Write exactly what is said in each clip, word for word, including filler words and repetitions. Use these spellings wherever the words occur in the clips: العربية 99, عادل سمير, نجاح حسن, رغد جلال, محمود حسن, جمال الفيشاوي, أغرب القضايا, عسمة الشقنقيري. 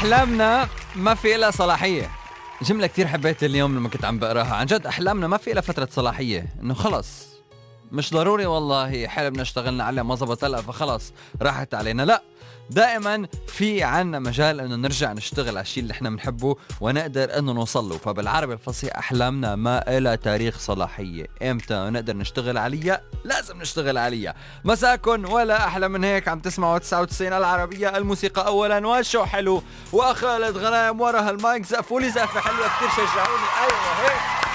أحلامنا ما في إلا صلاحية. جملة كتير حبيت اليوم لما كنت عم بقراها. عن جد أحلامنا ما في إلا فترة صلاحية، إنه خلص مش ضروري والله حلمنا اشتغلنا عليه ما زبط هلا فخلص راحت علينا، لا دائما في عنا مجال إنه نرجع نشتغل على الشيء اللي إحنا بنحبه ونقدر إنه نوصل له. فبالعربي الفصيح أحلامنا ما إلها تاريخ صلاحية، إمتى نقدر نشتغل عليها لازم نشتغل عليها. مساكن ولا أحلى من هيك، عم تسمعوا تسعة وتسعين العربية، الموسيقى أولا وشو حلو وخالد غنايم ورا هالمايك زقفوا لي زقفة حلوة كتير شجعوني. أيوة هيك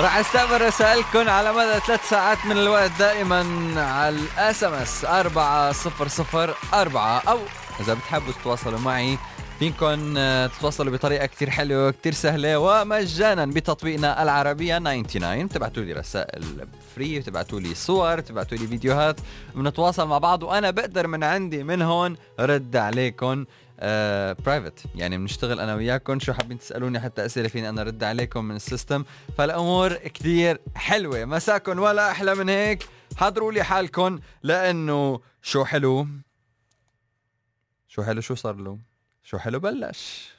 راح استقبل رسائلكم على مدى ثلاث ساعات من الوقت دائما على الاس ام اس أربعة صفر صفر أربعة، او اذا بتحبوا تتواصلوا معي فيكم تتواصلوا بطريقه كتير حلوه كتير سهله ومجانا بتطبيقنا العربيه تسعة وتسعين. تبعتوا لي رسائل فري، تبعتوا لي صور، تبعتوا لي فيديوهات، بنتواصل مع بعض وانا بقدر من عندي من هون رد عليكم برايفت، uh, يعني بنشتغل أنا وياكم شو حابين تسألوني حتى أسئلة فيني أنا رد عليكم من السيستم. فالأمور كتير حلوة. مساكن ولا أحلى من هيك، حضروا لي حالكم لأنه شو حلو شو حلو شو صار له شو حلو بلش.